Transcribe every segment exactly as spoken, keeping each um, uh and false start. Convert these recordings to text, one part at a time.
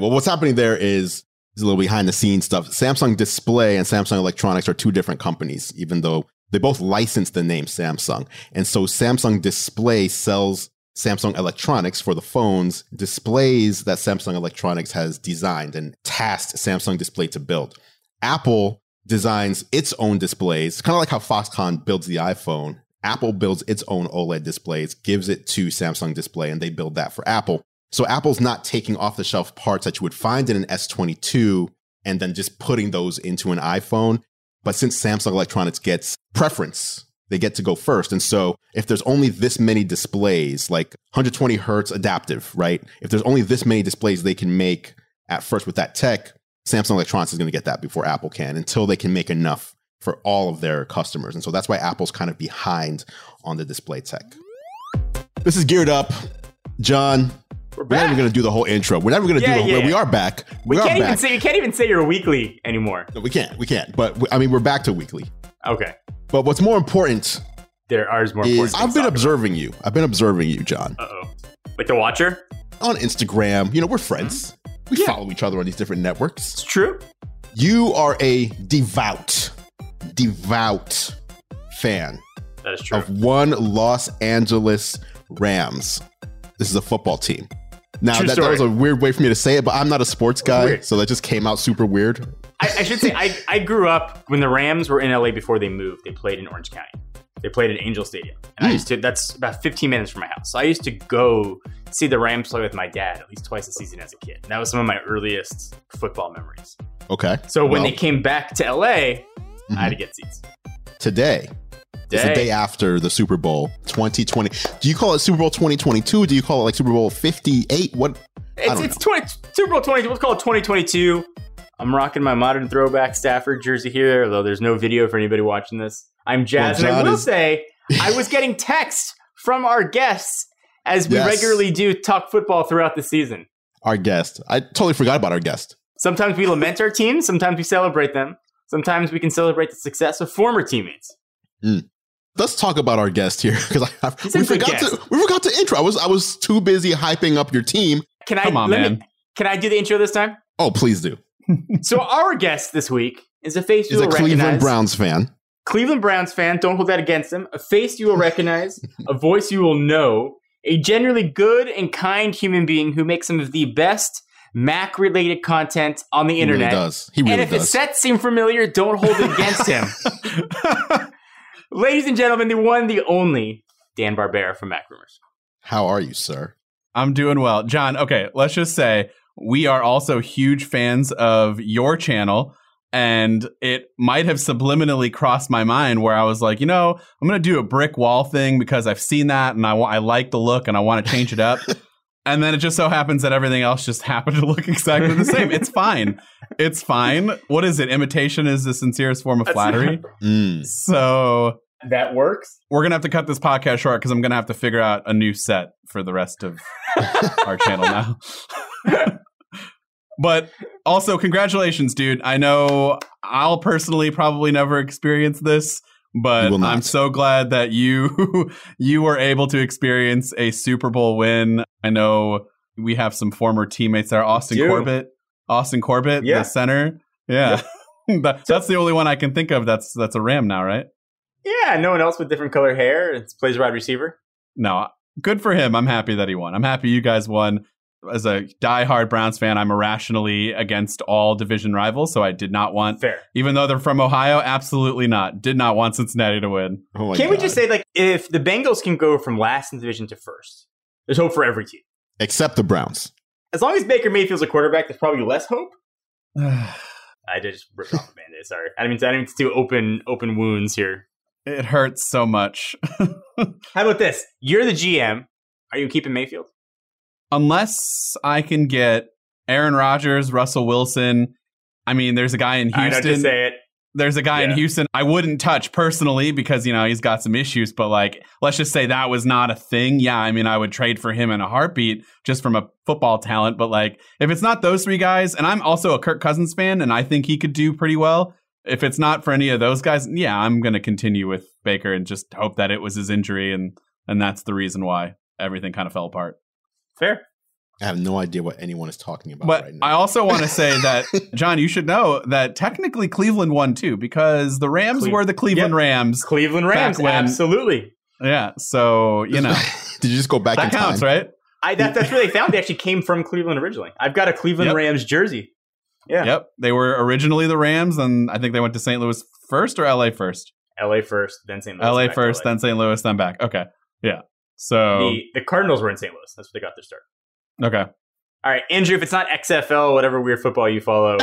Well, what's happening there is, is a little behind the scenes stuff. Samsung Display and Samsung Electronics are two different companies, even though they both license the name Samsung. And so Samsung Display sells Samsung Electronics for the phones, displays that Samsung Electronics has designed and tasked Samsung Display to build. Apple designs its own displays, kind of like how Foxconn builds the iPhone. Apple builds its own OLED displays, gives it to Samsung Display, and they build that for Apple. So Apple's not taking off-the-shelf parts that you would find in an S twenty-two and then just putting those into an iPhone. But since Samsung Electronics gets preference, they get to go first. And so if there's only this many displays, like one hundred twenty hertz adaptive, right? If there's only this many displays they can make at first with that tech, Samsung Electronics is going to get that before Apple can, until they can make enough for all of their customers. And so that's why Apple's kind of behind on the display tech. This is Geared Up. John, we're, we're not even going to do the whole intro. We're never going to yeah, do the whole, yeah, yeah. we are back. We, we are can't back. Even say, you can't even say you're weekly anymore. No, we can't, we can't. But we, I mean, we're back to weekly. Okay. But what's more important, there are more important. I've been observing about. you. I've been observing you, John. Uh-oh. Like the watcher? On Instagram. You know, we're friends. Mm-hmm. We yeah. follow each other on these different networks. It's true. You are a devout, devout fan. That is true. Of one Los Angeles Rams. This is a football team. Now, that, that was a weird way for me to say it, but I'm not a sports guy, weird. so that just came out super weird. I, I should say, I, I grew up when the Rams were in L A before they moved. They played in Orange County. They played at Angel Stadium. And mm. I used to, that's about fifteen minutes from my house. So I used to go see the Rams play with my dad at least twice a season as a kid. And that was some of my earliest football memories. Okay. So when well, they came back to L A, mm-hmm. I had to get seats. Today. Day. It's the day after the Super Bowl twenty twenty. Do you call it Super Bowl twenty twenty-two? Do you call it like Super Bowl fifty-eight? What? It's, it's twenty Super Bowl twenty. We'll call it twenty twenty-two. I'm rocking my modern throwback Stafford jersey here, although there's no video for anybody watching this. I'm jazzed, well, and I will is... say I was getting texts from our guests as we yes. regularly do talk football throughout the season. Our guest. I totally forgot about our guest. Sometimes we lament our teams. Sometimes we celebrate them. Sometimes we can celebrate the success of former teammates. Mm. Let's talk about our guest here, because I, I we forgot guest. to we forgot to intro. I was I was too busy hyping up your team. Can I Come on, let man. Me, can I do the intro this time? Oh, please do. So our guest this week is a face you is will a recognize. Cleveland Browns fan. Cleveland Browns fan. Don't hold that against him. A face you will recognize, a voice you will know, a generally good and kind human being who makes some of the best Mac-related content on the internet. He really does. He really and if does. His sets seem familiar, don't hold it against him. Ladies and gentlemen, the one, the only, Dan Barbera from MacRumors. How are you, sir? I'm doing well. John, okay, let's just say we are also huge fans of your channel, and it might have subliminally crossed my mind where I was like, you know, I'm going to do a brick wall thing because I've seen that, and I, I like the look, and I want to change it up. And then it just so happens that everything else just happened to look exactly the same. It's fine. It's fine. What is it? Imitation is the sincerest form of flattery. Mm. So that works. We're going to have to cut this podcast short because I'm going to have to figure out a new set for the rest of our channel now. But also, congratulations, dude. I know I'll personally probably never experience this. But I'm so glad that you you were able to experience a Super Bowl win. I know we have some former teammates there. Austin Dude. Corbett. Austin Corbett, yeah. the center. Yeah. yeah. that, that's the only one I can think of that's that's a Ram now, right? Yeah, no one else with different color hair. It plays wide receiver. No, good for him. I'm happy that he won. I'm happy you guys won. As a diehard Browns fan, I'm irrationally against all division rivals, so I did not want, Fair. even though they're from Ohio, absolutely not. Did not want Cincinnati to win. Oh can God. we just say, like, if the Bengals can go from last in the division to first, there's hope for every team. Except the Browns. As long as Baker Mayfield's a quarterback, there's probably less hope. I just ripped off the Band-Aid, sorry. I didn't mean to do open, open wounds here. It hurts so much. How about this? You're the G M. Are you keeping Mayfield? Unless I can get Aaron Rodgers, Russell Wilson. I mean, there's a guy in Houston. I know, just say it. There's a guy yeah. in Houston I wouldn't touch personally because, you know, he's got some issues. But, like, let's just say that was not a thing. Yeah, I mean, I would trade for him in a heartbeat just from a football talent. But, like, if it's not those three guys, and I'm also a Kirk Cousins fan, and I think he could do pretty well. If it's not for any of those guys, yeah, I'm going to continue with Baker and just hope that it was his injury. And, and that's the reason why everything kind of fell apart. Fair. I have no idea what anyone is talking about but right now. I also want to say that, John, you should know that technically Cleveland won too, because the Rams Cle- were the Cleveland yep. Rams. Cleveland Rams, when, absolutely. Yeah, so, you know. Did you just go back that in counts, time? Right? I, that, that's where they found. They actually came from Cleveland originally. I've got a Cleveland yep. Rams jersey. Yeah. Yep, they were originally the Rams, and I think they went to Saint Louis first or L A first? L A first, then Saint Louis. L A first, L A. Then Saint Louis, then back. Okay, yeah. So the, the Cardinals were in Saint Louis. That's where they got their start. Okay. All right, Andrew, if it's not X F L, whatever weird football you follow,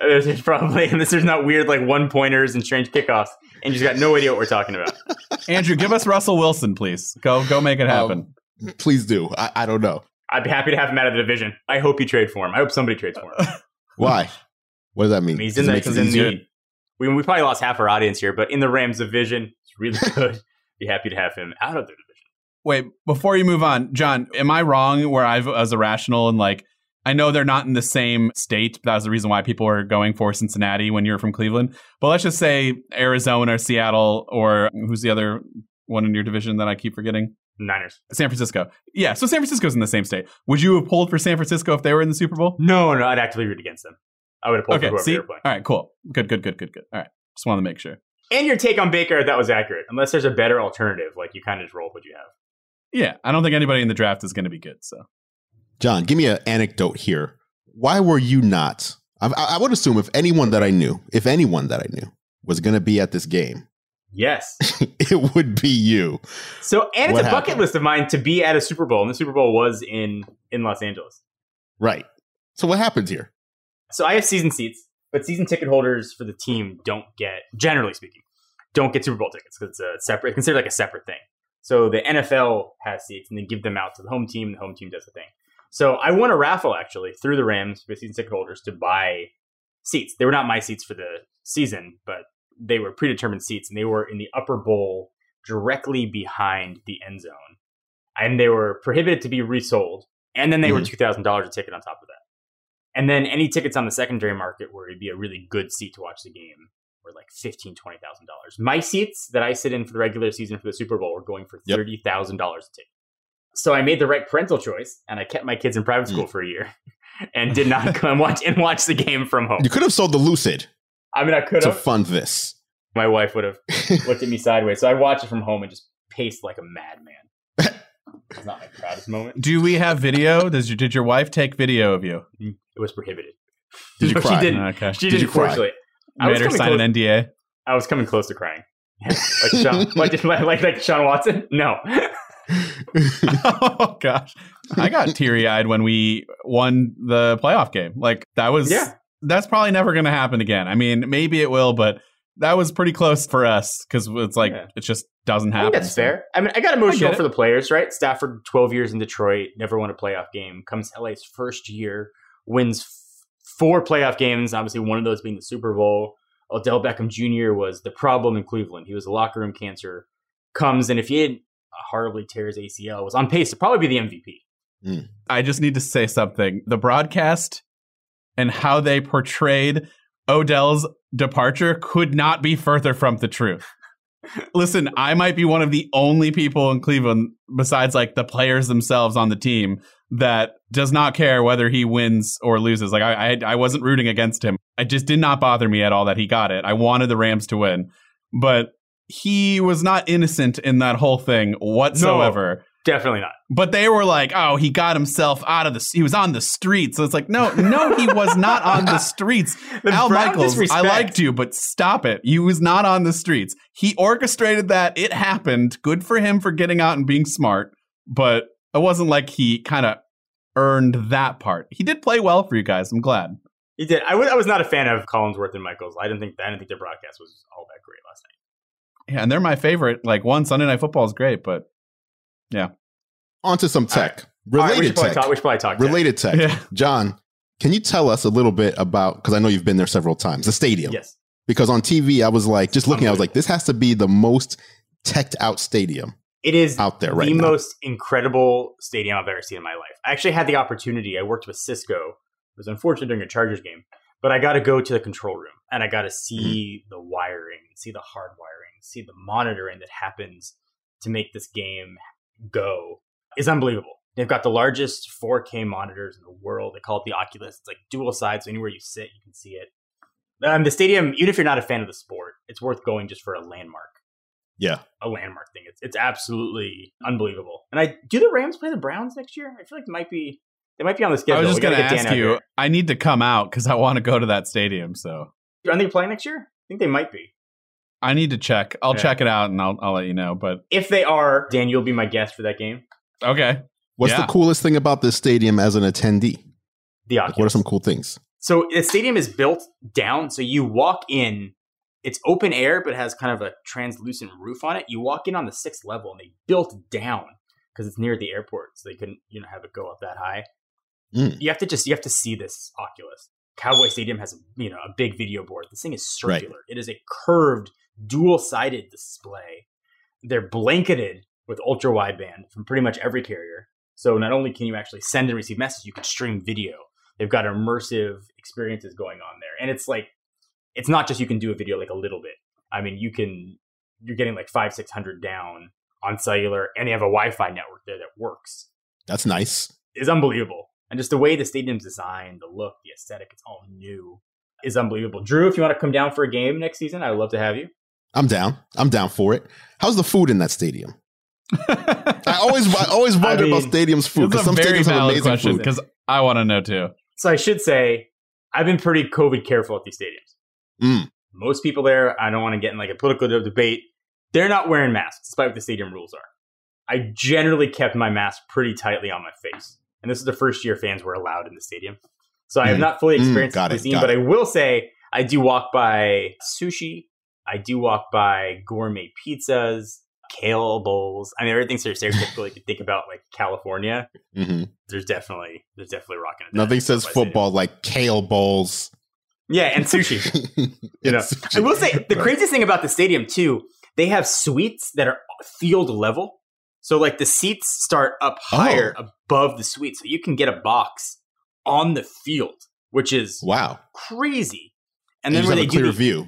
there's, there's probably, unless there's not weird like one-pointers and strange kickoffs, Andrew's got no idea what we're talking about. Andrew, give us Russell Wilson, please. Go go make it happen. Um, please do. I, I don't know. I'd be happy to have him out of the division. I hope you trade for him. I hope somebody trades for him. Why? What does that mean? I mean he's in, that, he's in the we, we probably lost half our audience here, but in the Rams division, it's really good. Be happy to have him out of the division. Wait, before you move on, John, am I wrong where I was irrational and like, I know they're not in the same state. But that was the reason why people were going for Cincinnati when you're from Cleveland. But let's just say Arizona or Seattle or who's the other one in your division that I keep forgetting? Niners. San Francisco. Yeah, so San Francisco's in the same state. Would you have pulled for San Francisco if they were in the Super Bowl? No, no, I'd actively root against them. I would have pulled okay, for whoever see? They were playing. All right, cool. Good, good, good, good, good. All right, just wanted to make sure. And your take on Baker, that was accurate. Unless there's a better alternative, like you kind of just roll what you have. Yeah, I don't think anybody in the draft is going to be good, so. John, give me an anecdote here. Why were you not? I, I would assume if anyone that I knew, if anyone that I knew was going to be at this game, yes, it would be you. So, and what it's a happened? Bucket list of mine to be at a Super Bowl, and the Super Bowl was in in Los Angeles. Right. So, what happens here? So, I have season seats, but season ticket holders for the team don't get, generally speaking, don't get Super Bowl tickets because it's a separate, it's considered like a separate thing. So, the N F L has seats, and they give them out to the home team. And the home team does the thing. So, I won a raffle actually through the Rams with season ticket holders to buy seats. They were not my seats for the season, but they were predetermined seats, and they were in the upper bowl directly behind the end zone. And they were prohibited to be resold. And then they mm-hmm. were two thousand dollars a ticket on top of that. And then any tickets on the secondary market where it'd be a really good seat to watch the game were like fifteen thousand dollars, twenty thousand dollars. My seats that I sit in for the regular season for the Super Bowl were going for thirty thousand dollars yep. a ticket. So I made the right parental choice, and I kept my kids in private school mm. for a year and did not come watch and watch the game from home. You could have sold the Lucid. I mean, I could have. To fund this. My wife would have looked at me sideways. So I watched it from home and just paced like a madman. It's not my proudest moment. Do we have video? Does your, did your wife take video of you? It was prohibited. Did you no, cry? She didn't. Okay. She did didn't, fortunately. I made her sign close, an N D A? I was coming close to crying. like, Sean, like, like, like Sean Watson? No. Oh, gosh. I got teary-eyed when we won the playoff game. Like, that was... Yeah. That's probably never going to happen again. I mean, maybe it will, but that was pretty close for us because it's like, yeah. it just doesn't happen. I think that's so. Fair. I mean, I got emotional I for the players, right? Stafford, twelve years in Detroit, never won a playoff game, comes to L A's first year, wins f- four playoff games, obviously one of those being the Super Bowl. Odell Beckham Junior was the problem in Cleveland. He was a locker room cancer. Comes, and if he didn't horribly tear his A C L, was on pace to probably be the M V P. Mm. I just need to say something. The broadcast... and how they portrayed Odell's departure could not be further from the truth. Listen, I might be one of the only people in Cleveland, besides like the players themselves on the team, that does not care whether he wins or loses. Like I, I, I wasn't rooting against him. It just did not bother me at all that he got it. I wanted the Rams to win, but he was not innocent in that whole thing whatsoever. No. Definitely not. But they were like, oh, he got himself out of the... He was on the streets. So it's like, no, no, he was not on the streets. The Al Michaels, disrespect. I liked you, but stop it. He was not on the streets. He orchestrated that. It happened. Good for him for getting out and being smart. But it wasn't like he kind of earned that part. He did play well for you guys. I'm glad. He did. I, w- I was not a fan of Collinsworth and Michaels. I didn't think, I didn't think their broadcast was all that great last night. Yeah, and they're my favorite. Like, one, Sunday Night Football is great, but... Yeah. On to some tech. All right. Related right, we tech. Talk, we should probably talk tech. Related tech. Yeah. John, can you tell us a little bit about, because I know you've been there several times, the stadium. Yes. Because on T V, I was like, just looking, I was like, this has to be the most teched out stadium. It is out there right now. The most incredible stadium I've ever seen in my life. I actually had the opportunity. I worked with Cisco. It was unfortunate during a Chargers game, but I got to go to the control room and I got to see mm-hmm. the wiring, see the hard wiring, see the monitoring that happens to make this game go is unbelievable. They've got the largest four K monitors in the world. They call it the Oculus. It's like dual sides. So anywhere you sit, you can see it. Um, the stadium, even if you're not a fan of the sport, it's worth going just for a landmark. Yeah. A landmark thing. It's it's absolutely unbelievable. And I do the Rams play the Browns next year? I feel like it might be they might be on the schedule. I was just going to ask you. I need to come out because I want to go to that stadium. So are they playing next year? I think they might be. I need to check. I'll yeah. check it out and I'll I'll let you know. But if they are, Dan, you'll be my guest for that game. Okay. What's yeah. the coolest thing about this stadium as an attendee? The Oculus. Like, what are some cool things? So the stadium is built down. So you walk in. It's open air, but it has kind of a translucent roof on it. You walk in on the sixth level, and they built down because it's near the airport, so they couldn't, you know, have it go up that high. Mm. You have to just you have to see this Oculus. Cowboy Stadium has, you know, a big video board. This thing is circular. Right. It is a curved, dual-sided display. They're blanketed with ultra wideband from pretty much every carrier. So not only can you actually send and receive messages, you can stream video. They've got immersive experiences going on there, and it's like. It's not just you can do a video like a little bit. I mean, you can, you're getting like five, six hundred down on cellular, and they have a Wi-Fi network there that works. That's nice. It's unbelievable. And just the way the stadium's designed, the look, the aesthetic, it's all new, is unbelievable. Drew, if you want to come down for a game next season, I would love to have you. I'm down. I'm down for it. How's the food in that stadium? I always I always wonder I mean, about stadiums' food, because some stadiums have amazing question, food. Because I want to know too. So I should say, I've been pretty COVID careful at these stadiums. Mm. Most people there, I don't want to get in like a political debate. They're not wearing masks, despite what the stadium rules are. I generally kept my mask pretty tightly on my face. And this is the first year fans were allowed in the stadium. So I have mm. not fully experienced mm, the cuisine, but it. I will say I do walk by sushi. I do walk by gourmet pizzas, kale bowls. I mean, everything's so stereotypical. You can think about like California. Mm-hmm. There's definitely, there's definitely rocking it. Nothing says football stadium. Like kale bowls. Yeah, and sushi. You know, sushi. I will say the craziest thing about the stadium too, they have suites that are field level. So like the seats start up higher oh. above the suite, so you can get a box on the field, which is wow crazy. And, and then where they a clear do the, view,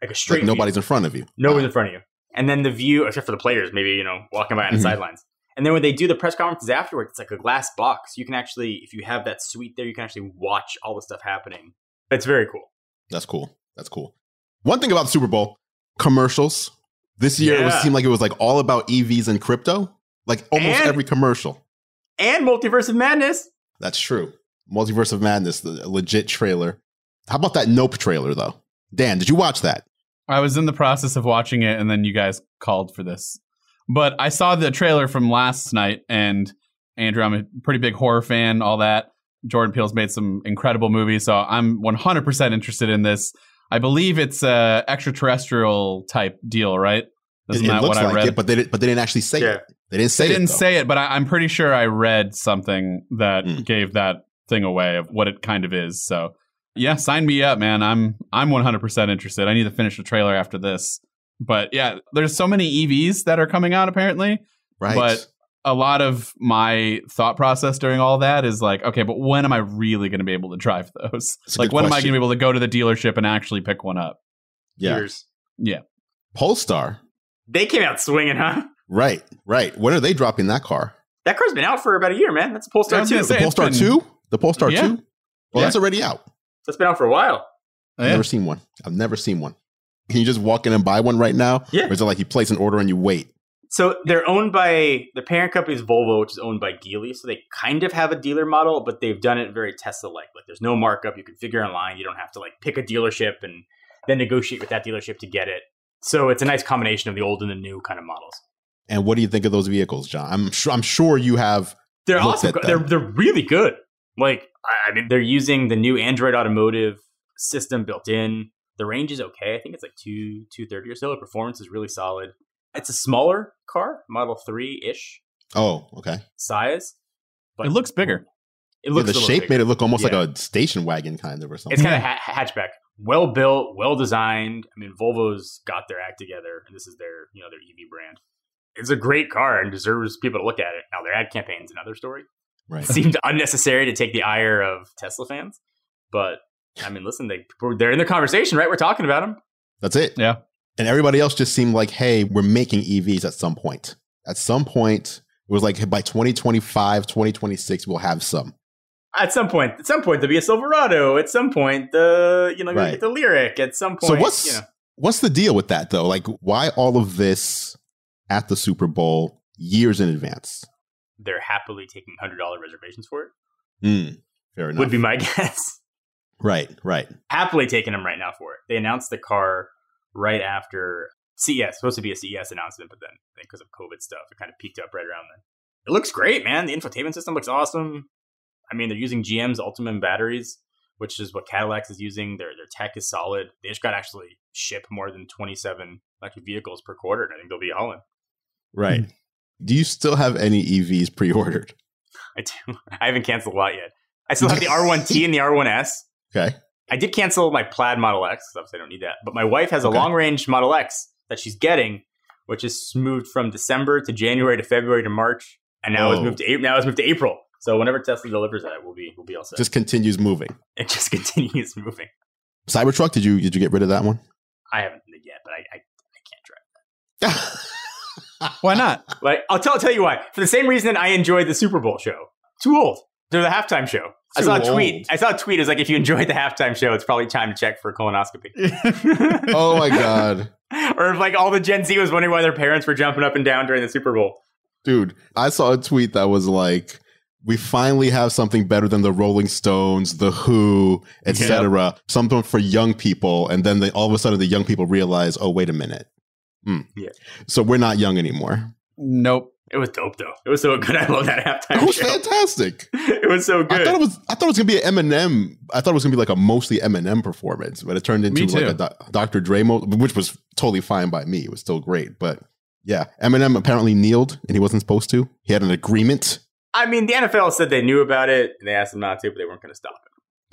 like a straight, like nobody's view. in front of you, nobody's wow. in front of you, and then the view, except for the players, maybe you know walking by on the mm-hmm. sidelines. And then when they do the press conferences afterwards, it's like a glass box. You can actually, if you have that suite there, you can actually watch all the stuff happening. It's very cool. That's cool. That's cool. One thing about the Super Bowl, commercials. This year, yeah. it seemed like it was like all about E Vs and crypto. Like almost and, every commercial. And Multiverse of Madness. That's true. Multiverse of Madness, the legit trailer. How about that Nope trailer, though? Dan, did you watch that? I was in the process of watching it, and then you guys called for this. But I saw the trailer from last night, and Andrew, I'm a pretty big horror fan, all that. Jordan Peele's made some incredible movies, so I'm one hundred percent interested in this. I believe it's a extraterrestrial type deal, right? Isn't it, it that looks what like I read? It, but they, did, but they didn't actually say yeah. it. They didn't say they it, They didn't though. say it, but I, I'm pretty sure I read something that mm. gave that thing away of what it kind of is. So, yeah, sign me up, man. I'm I'm one hundred percent interested. I need to finish the trailer after this. But, yeah, there's so many E Vs that are coming out, apparently. Right. But a lot of my thought process during all that is like, okay, but when am I really going to be able to drive those? That's like, when question. am I going to be able to go to the dealership and actually pick one up? Yeah. Years. Yeah. Polestar. They came out swinging, huh? Right, right. When are they dropping that car? That car's been out for about a year, man. That's a Polestar two. The Polestar two? The Polestar two? Yeah. Well, yeah. that's already out. That's been out for a while. I've yeah. never seen one. I've never seen one. Can you just walk in and buy one right now? Yeah. Or is it like you place an order and you wait? So they're owned by, the parent company is Volvo, which is owned by Geely. So they kind of have a dealer model, but they've done it very Tesla-like. Like there's no markup. You can figure online. You don't have to like pick a dealership and then negotiate with that dealership to get it. So it's a nice combination of the old and the new kind of models. And what do you think of those vehicles, John? I'm sure, I'm sure you have. They're awesome. They're, they're really good. Like, I mean, they're using the new Android automotive system built in. The range is okay. I think it's like two, two thirty or so. The performance is really solid. It's a smaller car, Model three-ish. Oh, okay. Size. But it looks bigger. It looks yeah, the shape bigger. made it look almost yeah. like a station wagon kind of or something. It's kind of ha- hatchback. Well built, well designed. I mean, Volvo's got their act together, and this is their, you know, their E V brand. It's a great car and deserves people to look at it. Now, their ad campaign's another story. Right. It seemed unnecessary to take the ire of Tesla fans, but I mean, listen, they they're in the conversation, right? We're talking about them. That's it. Yeah. And everybody else just seemed like, hey, we're making E Vs at some point. At some point, It was like by twenty twenty-five, twenty twenty-six, we'll have some. At some point, at some point, there'll be a Silverado. At some point, the you know, right. the Lyric. At some point, so what's you know. what's the deal with that though? Like, why all of this at the Super Bowl years in advance? They're happily taking one hundred dollars reservations for it. Mm, fair enough. Would be my guess. Right, right. Happily taking them right now for it. They announced the car right after C E S. Supposed to be a C E S announcement, but then I think because of COVID stuff, it kind of peaked up right around then. It looks great, man. The infotainment system looks awesome. I mean, they're using G M's Ultium batteries, which is what Cadillacs is using. Their their tech is solid. They just got to actually ship more than twenty-seven electric vehicles per quarter, and I think they'll be all in. Right. Do you still have any E Vs pre-ordered? I do. I haven't canceled a lot yet. I still have the R one T and the R one S. Okay. I did cancel my Plaid Model X, because obviously I don't need that. But my wife has a okay. long-range Model X that she's getting, which is moved from December to January to February to March, and now oh. it's moved to now it's moved to April. So whenever Tesla delivers that, we'll be we'll be all set. Just continues moving. It just continues moving. Cybertruck, did you did you get rid of that one? I haven't yet, but I I, I can't drive that. Why not? Like I'll tell I'll tell you why. For the same reason I enjoyed the Super Bowl show. Too old. They're the halftime show. Too I saw a tweet. Old. I saw a tweet. It was like, if you enjoyed the halftime show, it's probably time to check for a colonoscopy. Oh my god. Or if like all the Gen Z was wondering why their parents were jumping up and down during the Super Bowl. Dude, I saw a tweet that was like, we finally have something better than the Rolling Stones, the Who, et cetera. Yep. Something for young people. And then they, all of a sudden the young people realize, oh, wait a minute. Mm. Yeah. So we're not young anymore. Nope. It was dope, though. It was so good. I love that halftime It was show. fantastic. It was so good. I thought it was I thought it was going to be an Eminem. I thought it was going to be like a mostly Eminem performance, but it turned into like a doc, Doctor Dre, mo- which was totally fine by me. It was still great. But yeah, Eminem apparently kneeled and he wasn't supposed to. He had an agreement. I mean, the N F L said they knew about it, and they asked him not to, but they weren't going to stop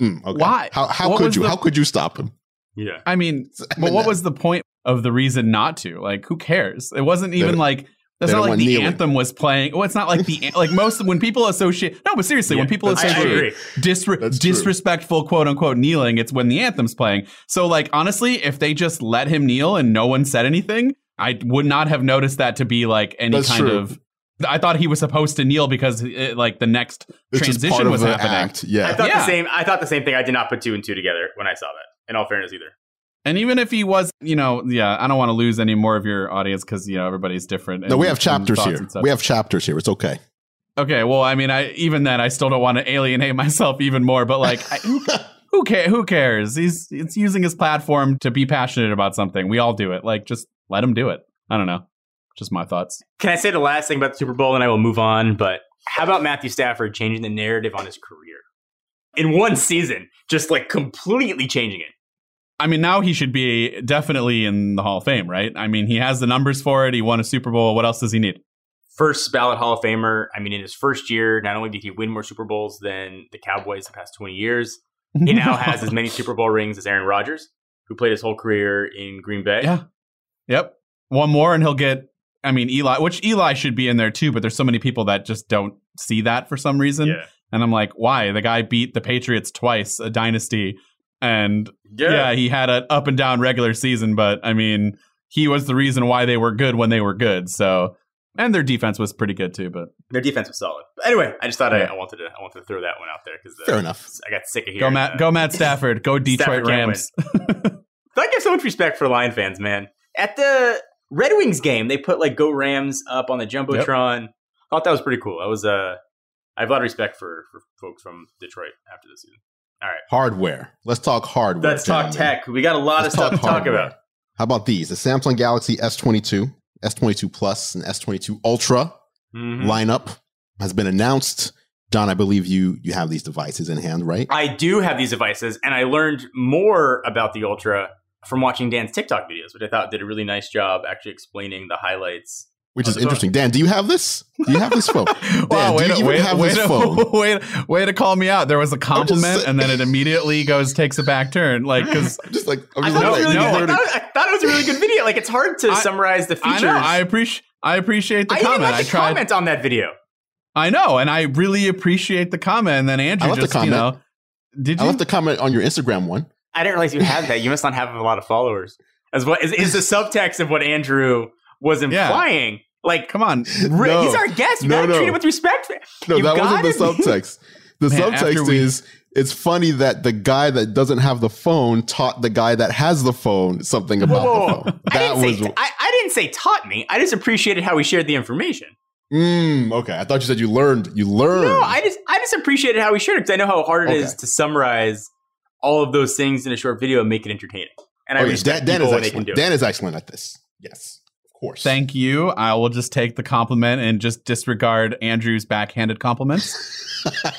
him. Mm, okay. Why? How, how could you? The... How could you stop him? Yeah. I mean, but what was the point of the reason not to? Like, who cares? It wasn't even they, like that's not like the kneeling. Anthem was playing. Well, it's not like the like most when people associate. No, but seriously, yeah, when people associate disre- disrespectful quote unquote kneeling, it's when the anthem's playing. So, like, honestly, if they just let him kneel and no one said anything, I would not have noticed that to be like any that's kind true. of. I thought he was supposed to kneel because it, like the next it's transition was happening. Act. Yeah, I thought yeah. the same. I thought the same thing. I did not put two and two together when I saw that. In all fairness, either. And even if he was, you know, yeah, I don't want to lose any more of your audience because you know everybody's different. No, and, we have chapters here. We have chapters here. It's okay. Okay. Well, I mean, I even then I still don't want to alienate myself even more. But like, I, who, who care? Who cares? He's it's using his platform to be passionate about something. We all do it. Like, just let him do it. I don't know. Just my thoughts. Can I say the last thing about the Super Bowl and I will move on? But how about Matthew Stafford changing the narrative on his career in one season, just like completely changing it? I mean, now he should be definitely in the Hall of Fame, right? I mean, he has the numbers for it. He won a Super Bowl. What else does he need? First ballot Hall of Famer. I mean, in his first year, not only did he win more Super Bowls than the Cowboys the past twenty years, he now has as many Super Bowl rings as Aaron Rodgers, who played his whole career in Green Bay. Yeah. Yep. One more and he'll get. I mean, Eli, which Eli should be in there too, but there's so many people that just don't see that for some reason. Yeah. And I'm like, why? The guy beat the Patriots twice, a dynasty. And yeah. yeah, he had an up and down regular season, but I mean, he was the reason why they were good when they were good. So, and their defense was pretty good too, but their defense was solid. But anyway, I just thought yeah. I, I wanted to I wanted to throw that one out there because uh, fair enough. I got sick of hearing. Go Matt, uh, go Matt Stafford, go Detroit Stafford Rams. I give so much respect for Lion fans, man. At the Red Wings game, they put like "Go Rams" up on the Jumbotron. Yep. I thought that was pretty cool. I was, uh, I have a lot of respect for, for folks from Detroit after this season. All right, hardware. Let's talk hardware. Let's talk tech. We got a lot of stuff to talk about. How about these? The Samsung Galaxy S twenty-two, S twenty-two Plus, and S twenty-two Ultra mm-hmm. lineup has been announced. Don, I believe you you have these devices in hand, right? I do have these devices, and I learned more about the Ultra from watching Dan's TikTok videos, which I thought did a really nice job actually explaining the highlights. Which is interesting. Phone. Dan, do you have this? Do you have this phone? Dan, wow, do you to, even way, have way this to, phone? Way, way to call me out. There was a compliment, and then it immediately goes, takes a back turn. Like, because just like, I thought, really no, I, thought, I thought it was a really good video. Like, it's hard to I, summarize the features. I know. I appreciate, I appreciate the I comment. Even I tried to comment on that video. I know. And I really appreciate the comment. And then Andrew just, the you know, did you? I left the comment on your Instagram one. I didn't realize you had that. You must not have a lot of followers. As what is, is the subtext of what Andrew was implying Like, come on. Re- no, he's our guest. We no, gotta no. treat him with respect. No, you that wasn't him. the subtext. The Man, subtext we- is it's funny that the guy that doesn't have the phone taught the guy that has the phone something about whoa, whoa, whoa. the phone. That I, didn't was, say, I, I didn't say taught me. I just appreciated how he shared the information. Mm, okay. I thought you said you learned. You learned. No, I just I just appreciated how he shared it because I know how hard it okay. is to summarize all of those things in a short video and make it entertaining. And oh, I yes, Dan, Dan is excellent. Dan is excellent at this. Yes, of course. Thank you. I will just take the compliment and just disregard Andrew's backhanded compliments.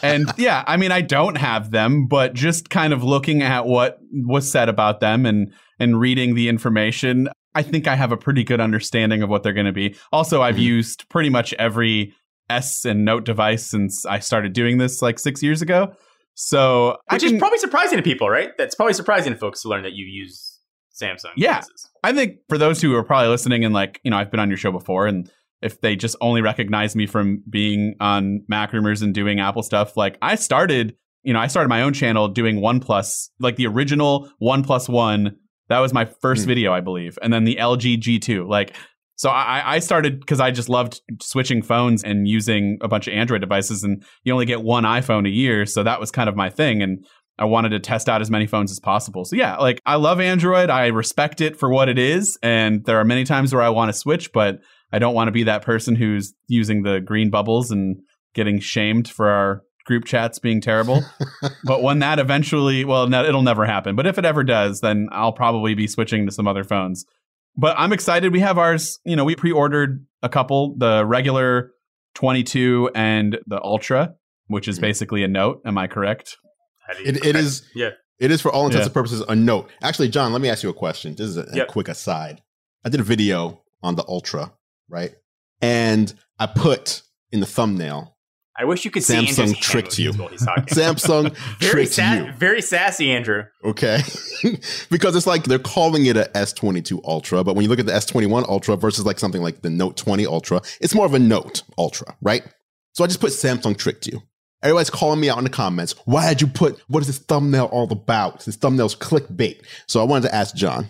And yeah, I mean, I don't have them, but just kind of looking at what was said about them and and reading the information, I think I have a pretty good understanding of what they're going to be. Also, I've mm-hmm. used pretty much every S and Note device since I started doing this like six years ago. So, which I can, is probably surprising to people, right? That's probably surprising to folks to learn that you use Samsung. Yeah, devices. I think for those who are probably listening and like, you know, I've been on your show before, and if they just only recognize me from being on MacRumors and doing Apple stuff, like I started, you know, I started my own channel doing OnePlus, like the original OnePlus One. That was my first mm. video, I believe. And then the L G G two. Like, so I, I started because I just loved switching phones and using a bunch of Android devices. And you only get one iPhone a year. So that was kind of my thing. And I wanted to test out as many phones as possible. So yeah, like I love Android. I respect it for what it is. And there are many times where I want to switch, but I don't want to be that person who's using the green bubbles and getting shamed for our group chats being terrible. But when that eventually, well, no, it'll never happen. But if it ever does, then I'll probably be switching to some other phones. But I'm excited. We have ours, you know, we pre-ordered a couple, the regular twenty-two and the Ultra, which is basically a Note. Am I correct? It, it okay. is. Yeah. It is for all intents yeah. and purposes a Note. Actually, John, let me ask you a question. This is a, yep. a quick aside. I did a video on the Ultra. Right. And I put in the thumbnail. I wish you could see Samsung tricked you. Samsung tricked sa- you. Very sassy, Andrew. Okay. Because it's like they're calling it a S twenty-two Ultra. But when you look at the S twenty-one Ultra versus like something like the Note twenty Ultra, it's more of a Note Ultra. Right. So I just put Samsung tricked you. Everybody's calling me out in the comments. Why did you put what is this thumbnail all about? This thumbnail's clickbait. So I wanted to ask John,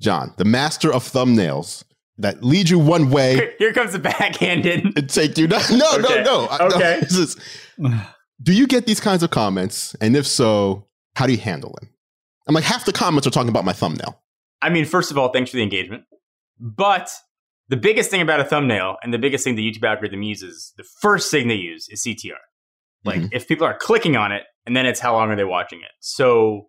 John, the master of thumbnails. That leads you one way. Here, here comes the backhanded. It take you down. No, okay. no, no. Okay. No, just, do you get these kinds of comments? And if so, how do you handle them? I'm like, half the comments are talking about my thumbnail. I mean, first of all, thanks for the engagement. But the biggest thing about a thumbnail and the biggest thing the YouTube algorithm uses, the first thing they use is C T R. Like mm-hmm. if people are clicking on it, and then it's how long are they watching it? So,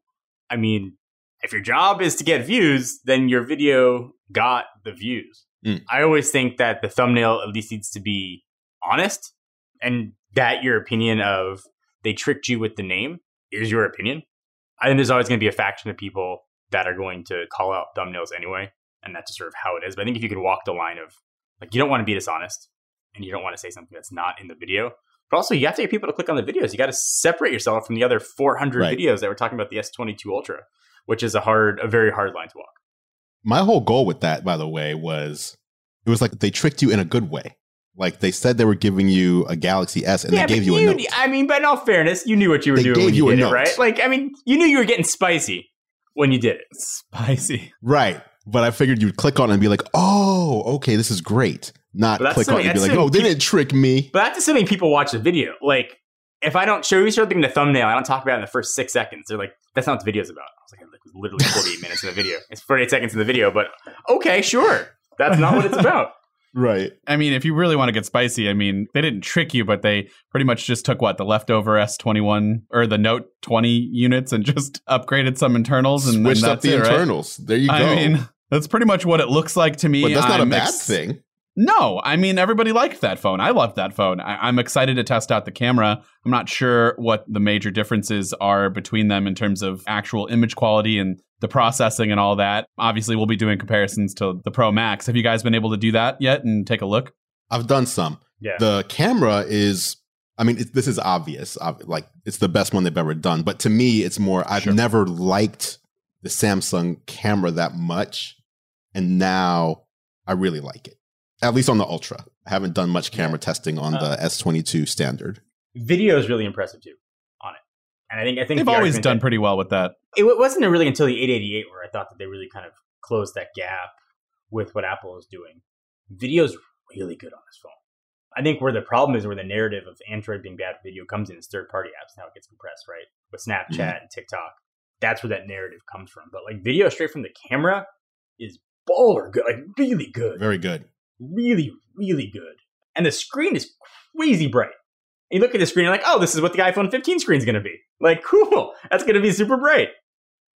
I mean, if your job is to get views, then your video got the views. Mm. I always think that the thumbnail at least needs to be honest, and that your opinion of they tricked you with the name is your opinion. I think there's always going to be a faction of people that are going to call out thumbnails anyway, and that's just sort of how it is. But I think if you can walk the line of like, you don't want to be dishonest and you don't want to say something that's not in the video, but also you have to get people to click on the videos. You got to separate yourself from the other four hundred right. videos that were talking about the S twenty-two Ultra, which is a hard, a very hard line to walk. My whole goal with that, by the way, was it was like they tricked you in a good way. Like they said they were giving you a Galaxy S and yeah, they gave you, you a Note. I mean, but in all fairness, you knew what you were they doing when you, you did it, right? Like, I mean, you knew you were getting spicy when you did it. Spicy. Right. But I figured you'd click on it and be like, oh, okay, this is great. Not click on it and be like, oh, they didn't trick me. But that's assuming people watch the video. Like, if I don't show you something in the thumbnail, I don't talk about it in the first six seconds. They're like, that's not what the video's about. I was like, it was literally forty-eight minutes in the video. It's forty-eight seconds in the video, but okay, sure. That's not what it's about. Right. I mean, if you really want to get spicy, I mean, they didn't trick you, but they pretty much just took what, the leftover S twenty-one or the Note twenty units and just upgraded some internals and switched up the it, internals. Right? There you go. I mean, that's pretty much what it looks like to me. But that's not I'm a bad ex- thing. No, I mean, everybody liked that phone. I loved that phone. I- I'm excited to test out the camera. I'm not sure what the major differences are between them in terms of actual image quality and the processing and all that. Obviously, we'll be doing comparisons to the Pro Max. Have you guys been able to do that yet and take a look? I've done some. Yeah. The camera is, I mean, it, this is obvious. Like, it's the best one they've ever done. But to me, it's more, I've sure. never liked the Samsung camera that much. And now I really like it. At least on the Ultra. I haven't done much camera testing on uh, the S twenty-two standard. Video is really impressive, too, on it. And I think I think they've the always done pretty well with that. It wasn't really until the eight eighty-eight where I thought that they really kind of closed that gap with what Apple is doing. Video's really good on this phone. I think where the problem is, where the narrative of Android being bad for video comes in, is third-party apps. Now it gets compressed, right? With Snapchat mm-hmm. and TikTok. That's where that narrative comes from. But like video straight from the camera is baller good, like really good. Very good. Really, really good. And the screen is crazy bright. You look at the screen, you're like, oh, this is what the iPhone fifteen screen is going to be. Like, cool. That's going to be super bright.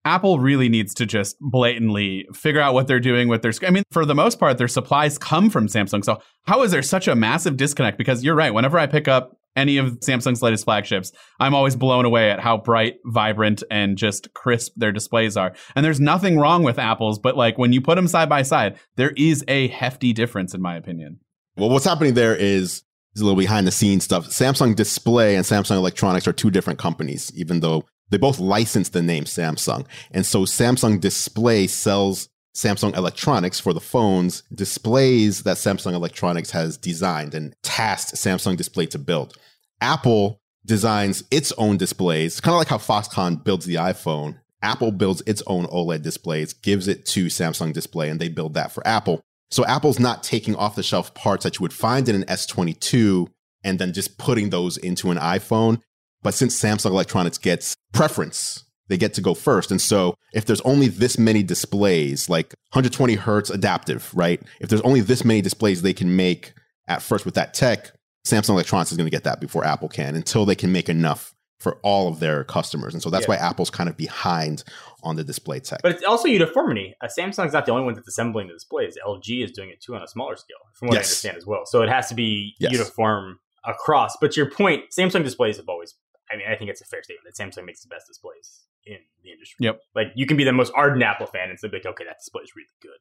Apple really needs to just blatantly figure out what they're doing with their screen. I mean, for the most part, their supplies come from Samsung. So how is there such a massive disconnect? Because you're right. Whenever I pick up any of Samsung's latest flagships, I'm always blown away at how bright, vibrant, and just crisp their displays are. And there's nothing wrong with Apple's, but like when you put them side by side, there is a hefty difference, in my opinion. Well, what's happening there is, is a little behind the scenes stuff. Samsung Display and Samsung Electronics are two different companies, even though they both license the name Samsung. And so Samsung Display sells Samsung Electronics for the phones, displays that Samsung Electronics has designed and tasked Samsung Display to build. Apple designs its own displays, kind of like how Foxconn builds the iPhone. Apple builds its own OLED displays, gives it to Samsung Display, and they build that for Apple. So Apple's not taking off-the-shelf parts that you would find in an S twenty-two and then just putting those into an iPhone. But since Samsung Electronics gets preference, they get to go first. And so if there's only this many displays, like one hundred twenty hertz adaptive, right? If there's only this many displays they can make at first with that tech, Samsung Electronics is going to get that before Apple can, until they can make enough for all of their customers. And so that's yeah. why Apple's kind of behind on the display tech. But it's also uniformity. Uh, Samsung's not the only one that's assembling the displays. L G is doing it too on a smaller scale, from what yes. I understand as well. So it has to be yes. uniform across. But to your point, Samsung displays have always, I mean, I think it's a fair statement that Samsung makes the best displays in the industry. Yep. Like you can be the most ardent Apple fan and say, like, okay, that display is really good.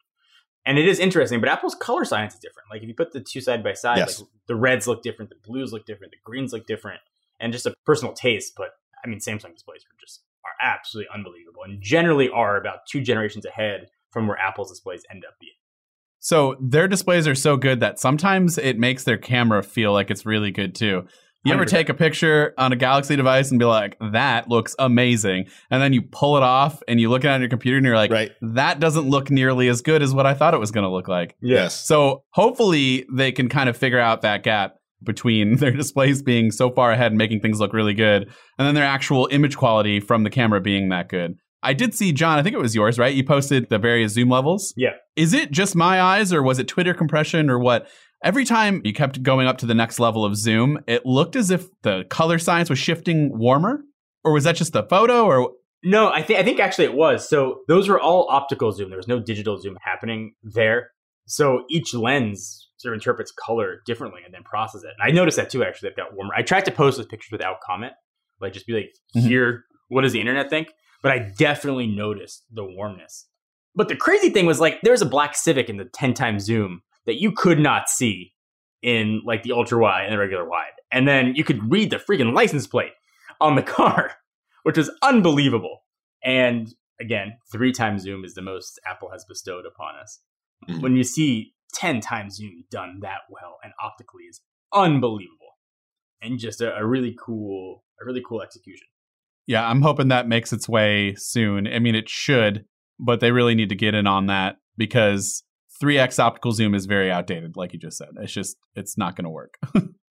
And it is interesting, but Apple's color science is different. Like if you put the two side by side, yes. like, the reds look different, the blues look different, the greens look different. And just a personal taste, but I mean, Samsung displays are just are absolutely unbelievable and generally are about two generations ahead from where Apple's displays end up being. So their displays are so good that sometimes it makes their camera feel like it's really good too. You ever take a picture on a Galaxy device and be like, that looks amazing. And then you pull it off and you look at it on your computer and you're like, right. that doesn't look nearly as good as what I thought it was going to look like. Yes. So hopefully they can kind of figure out that gap between their displays being so far ahead and making things look really good, and then their actual image quality from the camera being that good. I did see, John, I think it was yours, right? You posted the various zoom levels. Yeah. Is it just my eyes or was it Twitter compression or what? Every time you kept going up to the next level of zoom, it looked as if the color science was shifting warmer, or was that just the photo? Or no, I think I think actually it was. So those were all optical zoom. There was no digital zoom happening there. So each lens sort of interprets color differently and then processes it. And I noticed that too, actually, that got warmer. I tried to post those pictures without comment, like just be like, mm-hmm. here, what does the internet think? But I definitely noticed the warmness. But the crazy thing was like, there was a black Civic in the ten times zoom that you could not see in like the ultra wide and the regular wide. And then you could read the freaking license plate on the car, which was unbelievable. And again, three times zoom is the most Apple has bestowed upon us. Mm-hmm. When you see ten times zoom done that well and optically is unbelievable. And just a, a really cool, a really cool execution. Yeah, I'm hoping that makes its way soon. I mean, it should, but they really need to get in on that because three X optical zoom is very outdated, like you just said. It's just, it's not going to work.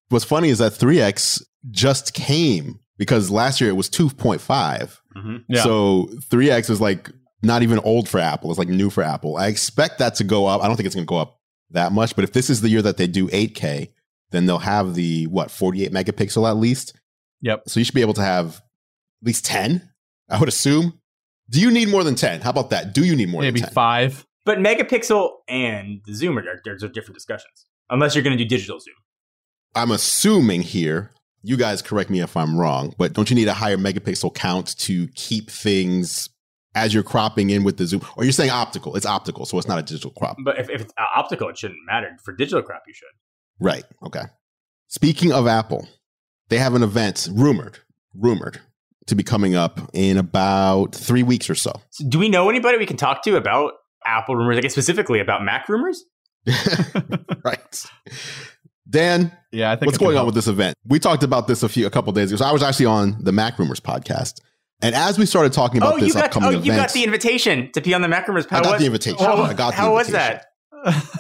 What's funny is that three X just came because last year it was two point five. Mm-hmm. Yeah. So three X is like not even old for Apple. It's like new for Apple. I expect that to go up. I don't think it's going to go up that much, but if this is the year that they do eight K, then they'll have the, what, forty-eight megapixel at least? Yep. So you should be able to have at least ten, I would assume. Do you need more than ten? How about that? Do you need more Maybe than ten? Maybe five. But megapixel and the zoom are, are, are different discussions, unless you're going to do digital zoom. I'm assuming here, you guys correct me if I'm wrong, but don't you need a higher megapixel count to keep things as you're cropping in with the zoom? Or you're saying optical. It's optical, so it's not a digital crop. But if, if it's optical, it shouldn't matter. For digital crop, you should. Right. Okay. Speaking of Apple, they have an event rumored, rumored. to be coming up in about three weeks or so. so. Do we know anybody we can talk to about Apple rumors? I guess specifically about Mac rumors? Right. Dan, yeah, I think what's going help. on with this event? We talked about this a few a couple days ago. So I was actually on the Mac Rumors podcast. And as we started talking about oh, this got, upcoming event. Oh, you event, got the invitation to be on the MacRumors podcast. I got the invitation. How, I got the how invitation. was that?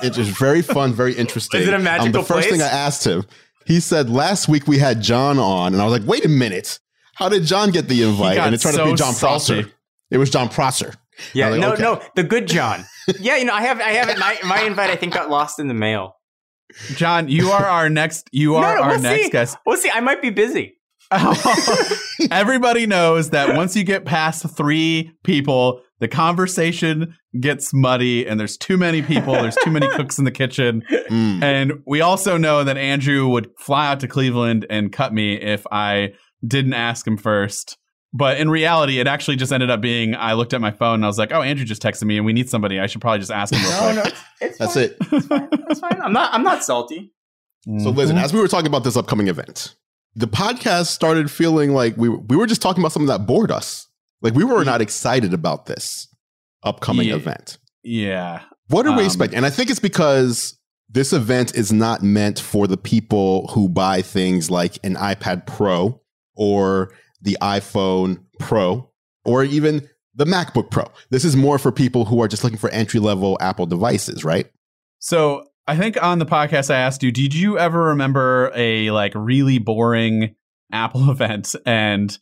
It is very fun, very interesting. Is it a magical um, the first place? Thing I asked him, he said, last week we had John on, and I was like, wait a minute. How did John get the invite? And it turned so out to be John salty. Prosser. It was John Prosser. Yeah, like, no, okay. no, the good John. Yeah, you know, I have, I have it. My, my invite, I think, got lost in the mail. John, you are our next. You are no, no, our we'll next see. guest. We'll see. I might be busy. Everybody knows that once you get past three people, the conversation gets muddy, and there's too many people. There's too many cooks in the kitchen. Mm. And we also know that Andrew would fly out to Cleveland and cut me if I didn't ask him first. But in reality, it actually just ended up being I looked at my phone and I was like, oh, Andrew just texted me and we need somebody. I should probably just ask him real quick. No, no, it's, it's That's fine. it. It's fine. It's fine. I'm not I'm not salty. Mm-hmm. So listen, as we were talking about this upcoming event, the podcast started feeling like we we were just talking about something that bored us. Like we were not excited about this upcoming yeah. event. Yeah. What are um, we expecting? And I think it's because this event is not meant for the people who buy things like an iPad Pro or the iPhone Pro, or even the MacBook Pro. This is more for people who are just looking for entry-level Apple devices, right? So I think on the podcast I asked you, did you ever remember a like really boring Apple event and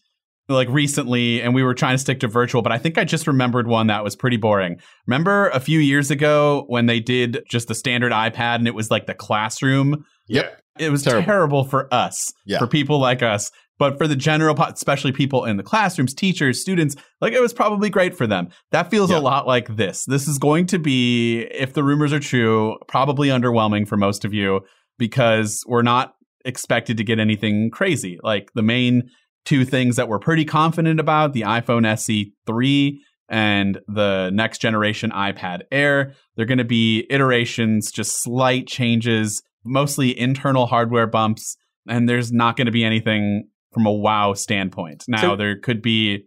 like recently, and we were trying to stick to virtual, but I think I just remembered one that was pretty boring. Remember a few years ago when they did just the standard iPad and it was like the classroom? Yep. It was terrible, terrible for us, yeah. for people like us. But for the general, especially people in the classrooms, teachers, students, like it was probably great for them. That feels yeah. a lot like this. This is going to be, if the rumors are true, probably underwhelming for most of you because we're not expected to get anything crazy. Like the main two things that we're pretty confident about, the iPhone S E three and the next generation iPad Air, they're going to be iterations, just slight changes, mostly internal hardware bumps, and there's not going to be anything from a wow standpoint. Now, so, there could be...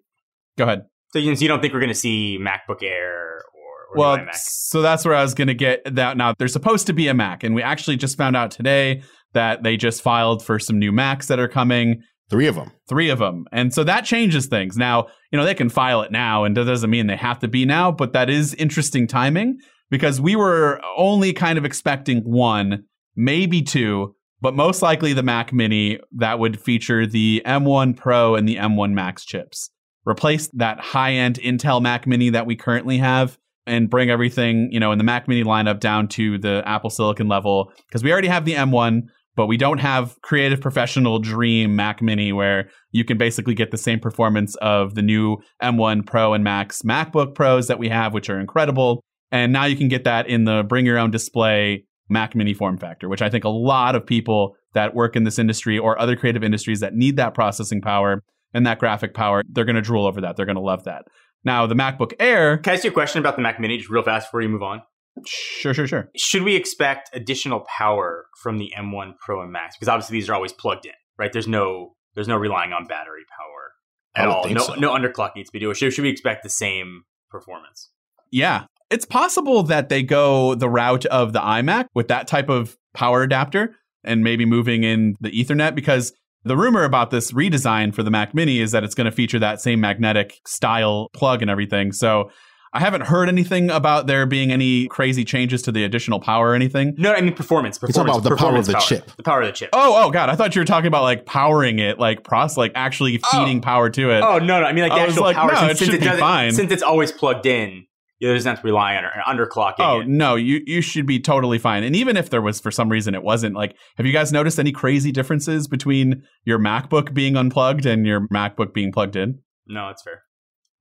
Go ahead. So you, you don't think we're going to see MacBook Air or, or well, iMac? So that's where I was going to get that. Now, there's supposed to be a Mac, and we actually just found out today that they just filed for some new Macs that are coming. Three of them. Three of them. And so that changes things. Now, you know, they can file it now, and that doesn't mean they have to be now, but that is interesting timing because we were only kind of expecting one, maybe two, but most likely the Mac mini that would feature the M one Pro and the M one Max chips. Replace that high-end Intel Mac mini that we currently have and bring everything, you know, in the Mac mini lineup down to the Apple Silicon level because we already have the M one, but we don't have creative professional dream Mac mini where you can basically get the same performance of the new M one Pro and Max MacBook Pros that we have, which are incredible. And now you can get that in the bring your own display Mac mini form factor, which I think a lot of people that work in this industry or other creative industries that need that processing power and that graphic power, they're going to drool over that. They're going to love that. Now, the MacBook Air... Can I ask you a question about the Mac mini just real fast before you move on? Sure, sure, sure. Should we expect additional power from the M one Pro and Max? Because obviously these are always plugged in, right? There's no there's no relying on battery power at all. No, so. no underclock needs to be due. Should, should we expect the same performance? Yeah. It's possible that they go the route of the iMac with that type of power adapter and maybe moving in the Ethernet, because the rumor about this redesign for the Mac mini is that it's going to feature that same magnetic style plug and everything. So I haven't heard anything about there being any crazy changes to the additional power or anything. No, I mean performance. performance It's about the power of the power. chip. The power of the chip. Oh, oh, God. I thought you were talking about like powering it, like process, like actually feeding oh. power to it. Oh, no, no. I mean like the I actual like, power. No, since, it since, it it fine. since it's always plugged in. You doesn't have to rely on underclocking. Oh, it. no, you, you should be totally fine. And even if there was, for some reason, it wasn't, like, have you guys noticed any crazy differences between your MacBook being unplugged and your MacBook being plugged in? No, it's fair.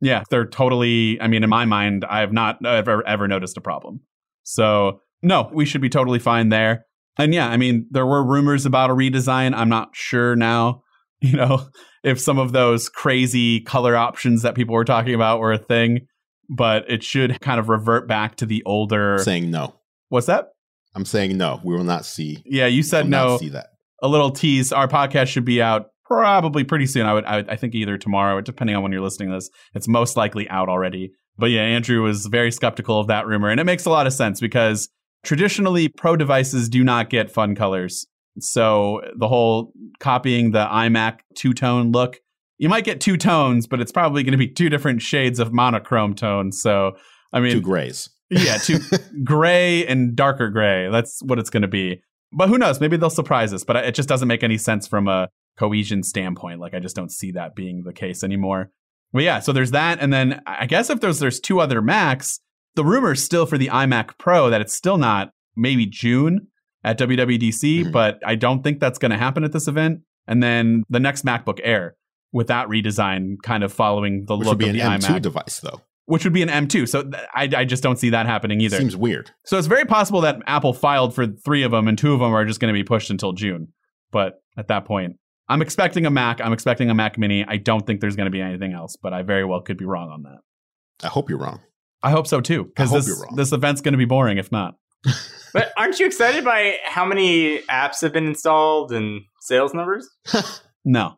Yeah, they're totally, I mean, in my mind, I have not ever, ever noticed a problem. So, no, we should be totally fine there. And yeah, I mean, there were rumors about a redesign. I'm not sure now, you know, if some of those crazy color options that people were talking about were a thing. But it should kind of revert back to the older... Saying no. What's that? I'm saying no. We will not see... Yeah, you said no. We will not see that. A little tease. Our podcast should be out probably pretty soon. I would, I would, I think either tomorrow, depending on when you're listening to this. It's most likely out already. But yeah, Andrew was very skeptical of that rumor. And it makes a lot of sense because traditionally, Pro devices do not get fun colors. So the whole copying the iMac two-tone look... You might get two tones, but it's probably going to be two different shades of monochrome tones. So, I mean, two grays. Yeah, to gray and darker gray. That's what it's going to be. But who knows? Maybe they'll surprise us. But it just doesn't make any sense from a cohesion standpoint. Like, I just don't see that being the case anymore. Well, yeah, so there's that. And then I guess if there's there's two other Macs, the rumor is still for the iMac Pro that it's still not maybe June at W W D C, mm-hmm. but I don't think that's going to happen at this event. And then the next MacBook Air with that redesign kind of following the which look of the iMac. Which would be an M two device, though. Which would be an M two. So th- I, I just don't see that happening either. Seems weird. So it's very possible that Apple filed for three of them and two of them are just going to be pushed until June. But at that point, I'm expecting a Mac. I'm expecting a Mac mini. I don't think there's going to be anything else, but I very well could be wrong on that. I hope you're wrong. I hope so, too. Because this, this event's going to be boring if not. But aren't you excited by how many apps have been installed and sales numbers? No.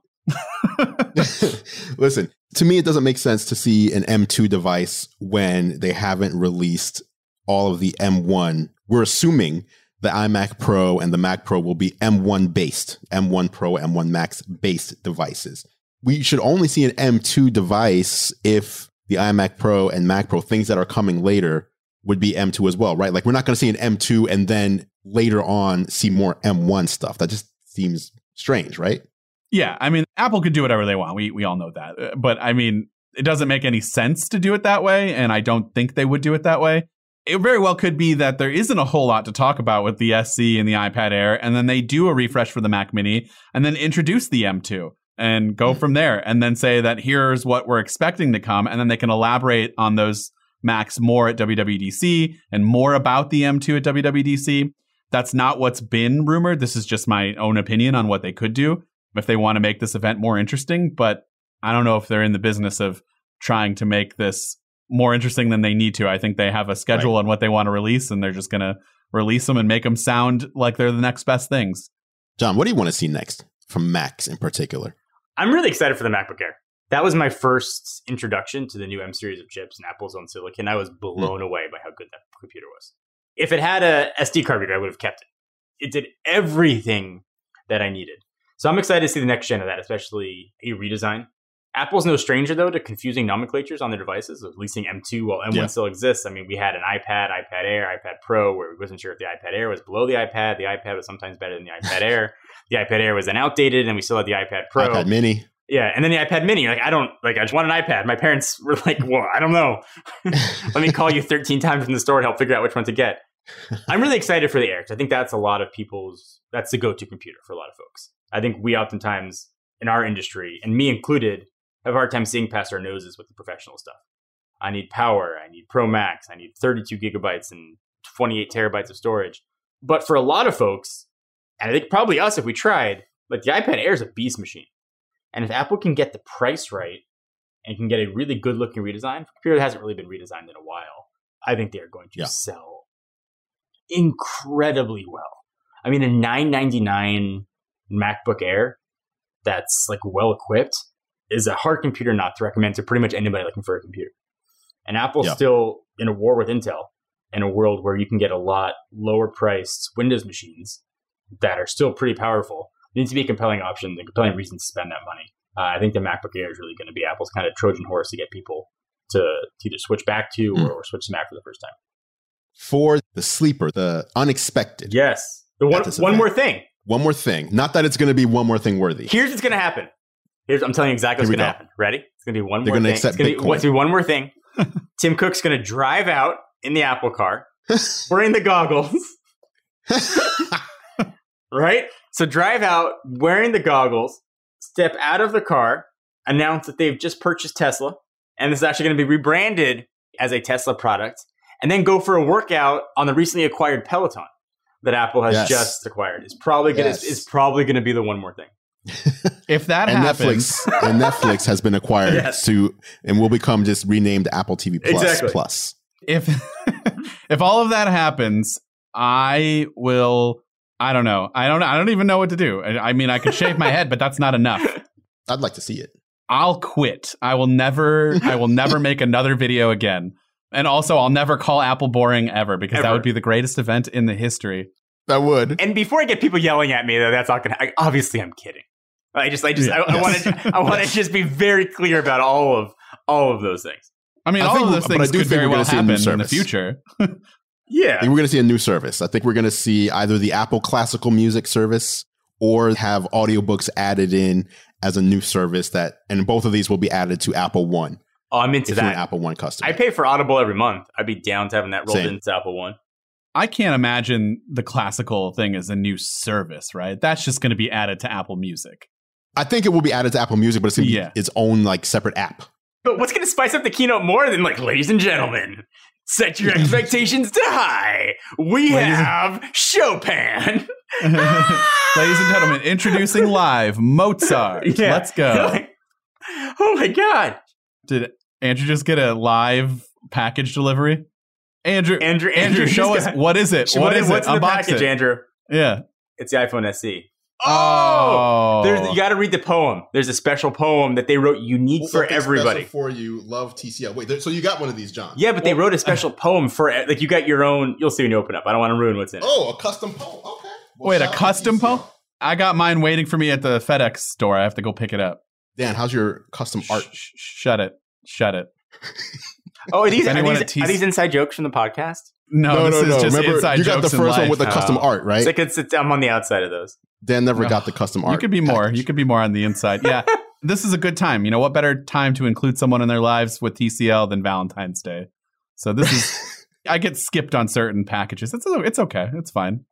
Listen, to me, it doesn't make sense to see an M two device when they haven't released all of the M one. We're assuming the iMac Pro and the Mac Pro will be M one based, M one Pro, M one Max based devices. We should only see an M two device if the iMac Pro and Mac Pro, things that are coming later, would be M two as well, right? Like, we're not going to see an M two and then later on see more M one stuff. That just seems strange, right? Yeah, I mean, Apple could do whatever they want. We we all know that. But I mean, it doesn't make any sense to do it that way. And I don't think they would do it that way. It very well could be that there isn't a whole lot to talk about with the S E and the iPad Air. And then they do a refresh for the Mac mini and then introduce the M two and go from there and then say that here's what we're expecting to come. And then they can elaborate on those Macs more at W W D C and more about the M two at W W D C. That's not what's been rumored. This is just my own opinion on what they could do if they want to make this event more interesting. But I don't know if they're in the business of trying to make this more interesting than they need to. I think they have a schedule right. on what they want to release, and they're just going to release them and make them sound like they're the next best things. John, what do you want to see next from Macs in particular? I'm really excited for the MacBook Air. That was my first introduction to the new M series of chips and Apple's own silicon. I was blown mm. away by how good that computer was. If it had a S D card reader, I would have kept it. It did everything that I needed. So I'm excited to see the next gen of that, especially a redesign. Apple's no stranger, though, to confusing nomenclatures on their devices, releasing M two while M one yeah. still exists. I mean, we had an iPad, iPad Air, iPad Pro, where we wasn't sure if the iPad Air was below the iPad. The iPad was sometimes better than the iPad Air. The iPad Air was then outdated, and we still had the iPad Pro. iPad Mini. Yeah, and then the iPad Mini. Like, I don't, like, I just want an iPad. My parents were like, well, I don't know. Let me call you thirteen times from the store to help figure out which one to get. I'm really excited for the Air, because I think that's a lot of people's, that's the go-to computer for a lot of folks. I think we oftentimes in our industry, and me included, have a hard time seeing past our noses with the professional stuff. I need power. I need Pro Max. I need thirty-two gigabytes and twenty-eight terabytes of storage. But for a lot of folks, and I think probably us if we tried, like, the iPad Air is a beast machine. And if Apple can get the price right and can get a really good looking redesign, for a computer that hasn't really been redesigned in a while, I think they're going to yeah. sell incredibly well. I mean, a nine ninety-nine MacBook Air that's, like, well equipped is a hard computer not to recommend to pretty much anybody looking for a computer. And Apple's yeah. still in a war with Intel, in a world where you can get a lot lower priced Windows machines that are still pretty powerful. It needs to be a compelling option, a compelling reason to spend that money. Uh, I think the MacBook Air is really going to be Apple's kind of Trojan horse to get people to, to either switch back to mm. or, or switch to Mac for the first time. For the sleeper, the unexpected. Yes. The one, one more thing. One more thing. Not that it's going to be one more thing worthy. Here's what's going to happen. Here's, I'm telling you exactly what's going to happen. Ready? It's going to be one They're more gonna thing. Accept it's going Bitcoin. to be one more thing. Tim Cook's going to drive out in the Apple car, wearing the goggles. Right? So drive out wearing the goggles, step out of the car, announce that they've just purchased Tesla, and this is actually going to be rebranded as a Tesla product, and then go for a workout on the recently acquired Peloton that Apple has yes. just acquired. It's probably going yes. is probably going to be the one more thing. If that and happens, Netflix, and Netflix has been acquired yes. to and will become just renamed Apple T V Plus exactly. Plus. If if all of that happens, I will. I don't know. I don't I don't even know what to do. I mean, I could shave my head, but that's not enough. I'd like to see it. I'll quit. I will never I will never make another video again. And also, I'll never call Apple boring ever, because ever. that would be the greatest event in the history. That would. And before I get people yelling at me, though, that's not going to obviously I'm kidding. I just I just yeah. I want to I want to yes. just be very clear about all of all of those things. I mean, I all think of those things could very well happen in the future. Yeah. I think we're going to see a new service. I think we're going to see either the Apple classical music service or have audiobooks added in as a new service that, and both of these will be added to Apple One. Oh, I'm into if that. You're an Apple One customer. I pay for Audible every month. I'd be down to having that rolled Same. into Apple One. I can't imagine the classical thing as a new service, right? That's just going to be added to Apple Music. I think it will be added to Apple Music, but it's going to be yeah. its own like separate app. But what's going to spice up the keynote more than like, ladies and gentlemen, set your expectations to high. We ladies have and- Chopin. Ladies and gentlemen, introducing live Mozart. Yeah. Let's go. Like, oh my God. Did Andrew just get a live package delivery? Andrew, Andrew, Andrew, Andrew show us. Got, what is it? What, what is what's it? What's the package, it. Andrew? Yeah. It's the iPhone S E. Oh! oh. You got to read the poem. There's a special poem that they wrote unique well, for everybody. For you, love T C L. Wait, there, so you got one of these, John? Yeah, but well, they wrote a special poem for, like, you got your own. You'll see when you open up. I don't want to ruin what's in it. Oh, a custom poem. Okay. Well, wait, a custom poem? I got mine waiting for me at the FedEx store. I have to go pick it up. Dan, how's your custom sh- art? Sh- shut it. Shut it. Oh, are these, are, these, T- are these inside jokes from the podcast? No, no, this no, is no. just Remember, inside jokes. You got jokes the first one with the custom oh. art, right? It's like it's, it's, I'm on the outside of those. Dan never oh. got the custom art. You could be more. Package. You could be more on the inside. Yeah. This is a good time. You know, what better time to include someone in their lives with T C L than Valentine's Day? So this is, I get skipped on certain packages. It's, it's okay. It's fine.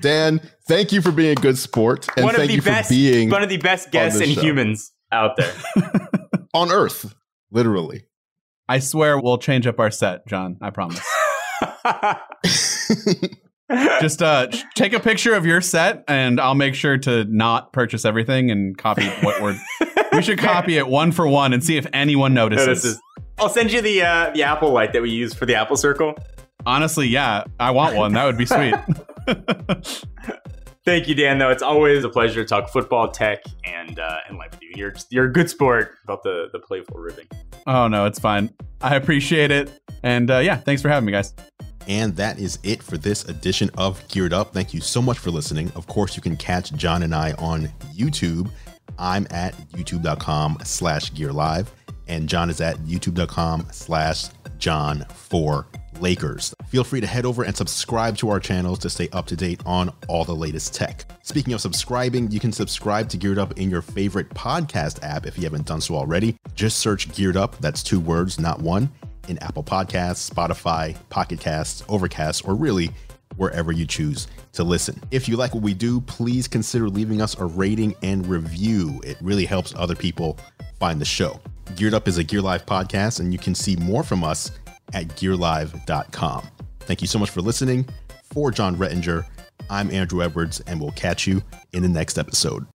Dan, thank you for being a good sport. And one thank you best, for being one of the best guests and humans out there. On Earth. Literally. I swear we'll change up our set, John. I promise. Just uh, take a picture of your set and I'll make sure to not purchase everything and copy what we're... We should copy it one for one and see if anyone notices. notices. I'll send you the uh, the Apple light that we use for the Apple Circle. Honestly, yeah. I want one. That would be sweet. Thank you, Dan, though. It's always a pleasure to talk football, tech, and uh, and life with you. You're, just, you're a good sport about the, the playful ribbing. Oh, no, it's fine. I appreciate it. And uh, yeah, thanks for having me, guys. And that is it for this edition of Geared Up. Thank you so much for listening. Of course, you can catch John and I on YouTube. I'm at youtube.com slash gearlive. And John is at youtube.com slash John for Lakers. Feel free to head over and subscribe to our channels to stay up to date on all the latest tech. Speaking of subscribing, you can subscribe to Geared Up in your favorite podcast app if you haven't done so already. Just search Geared Up, that's two words, not one, in Apple Podcasts, Spotify, Pocket Casts, Overcast, or really wherever you choose to listen. If you like what we do, please consider leaving us a rating and review. It really helps other people find the show. Geared Up is a Gear Live podcast, and you can see more from us at gear live dot com. Thank you so much for listening. For John Rettinger, I'm Andrew Edwards, and we'll catch you in the next episode.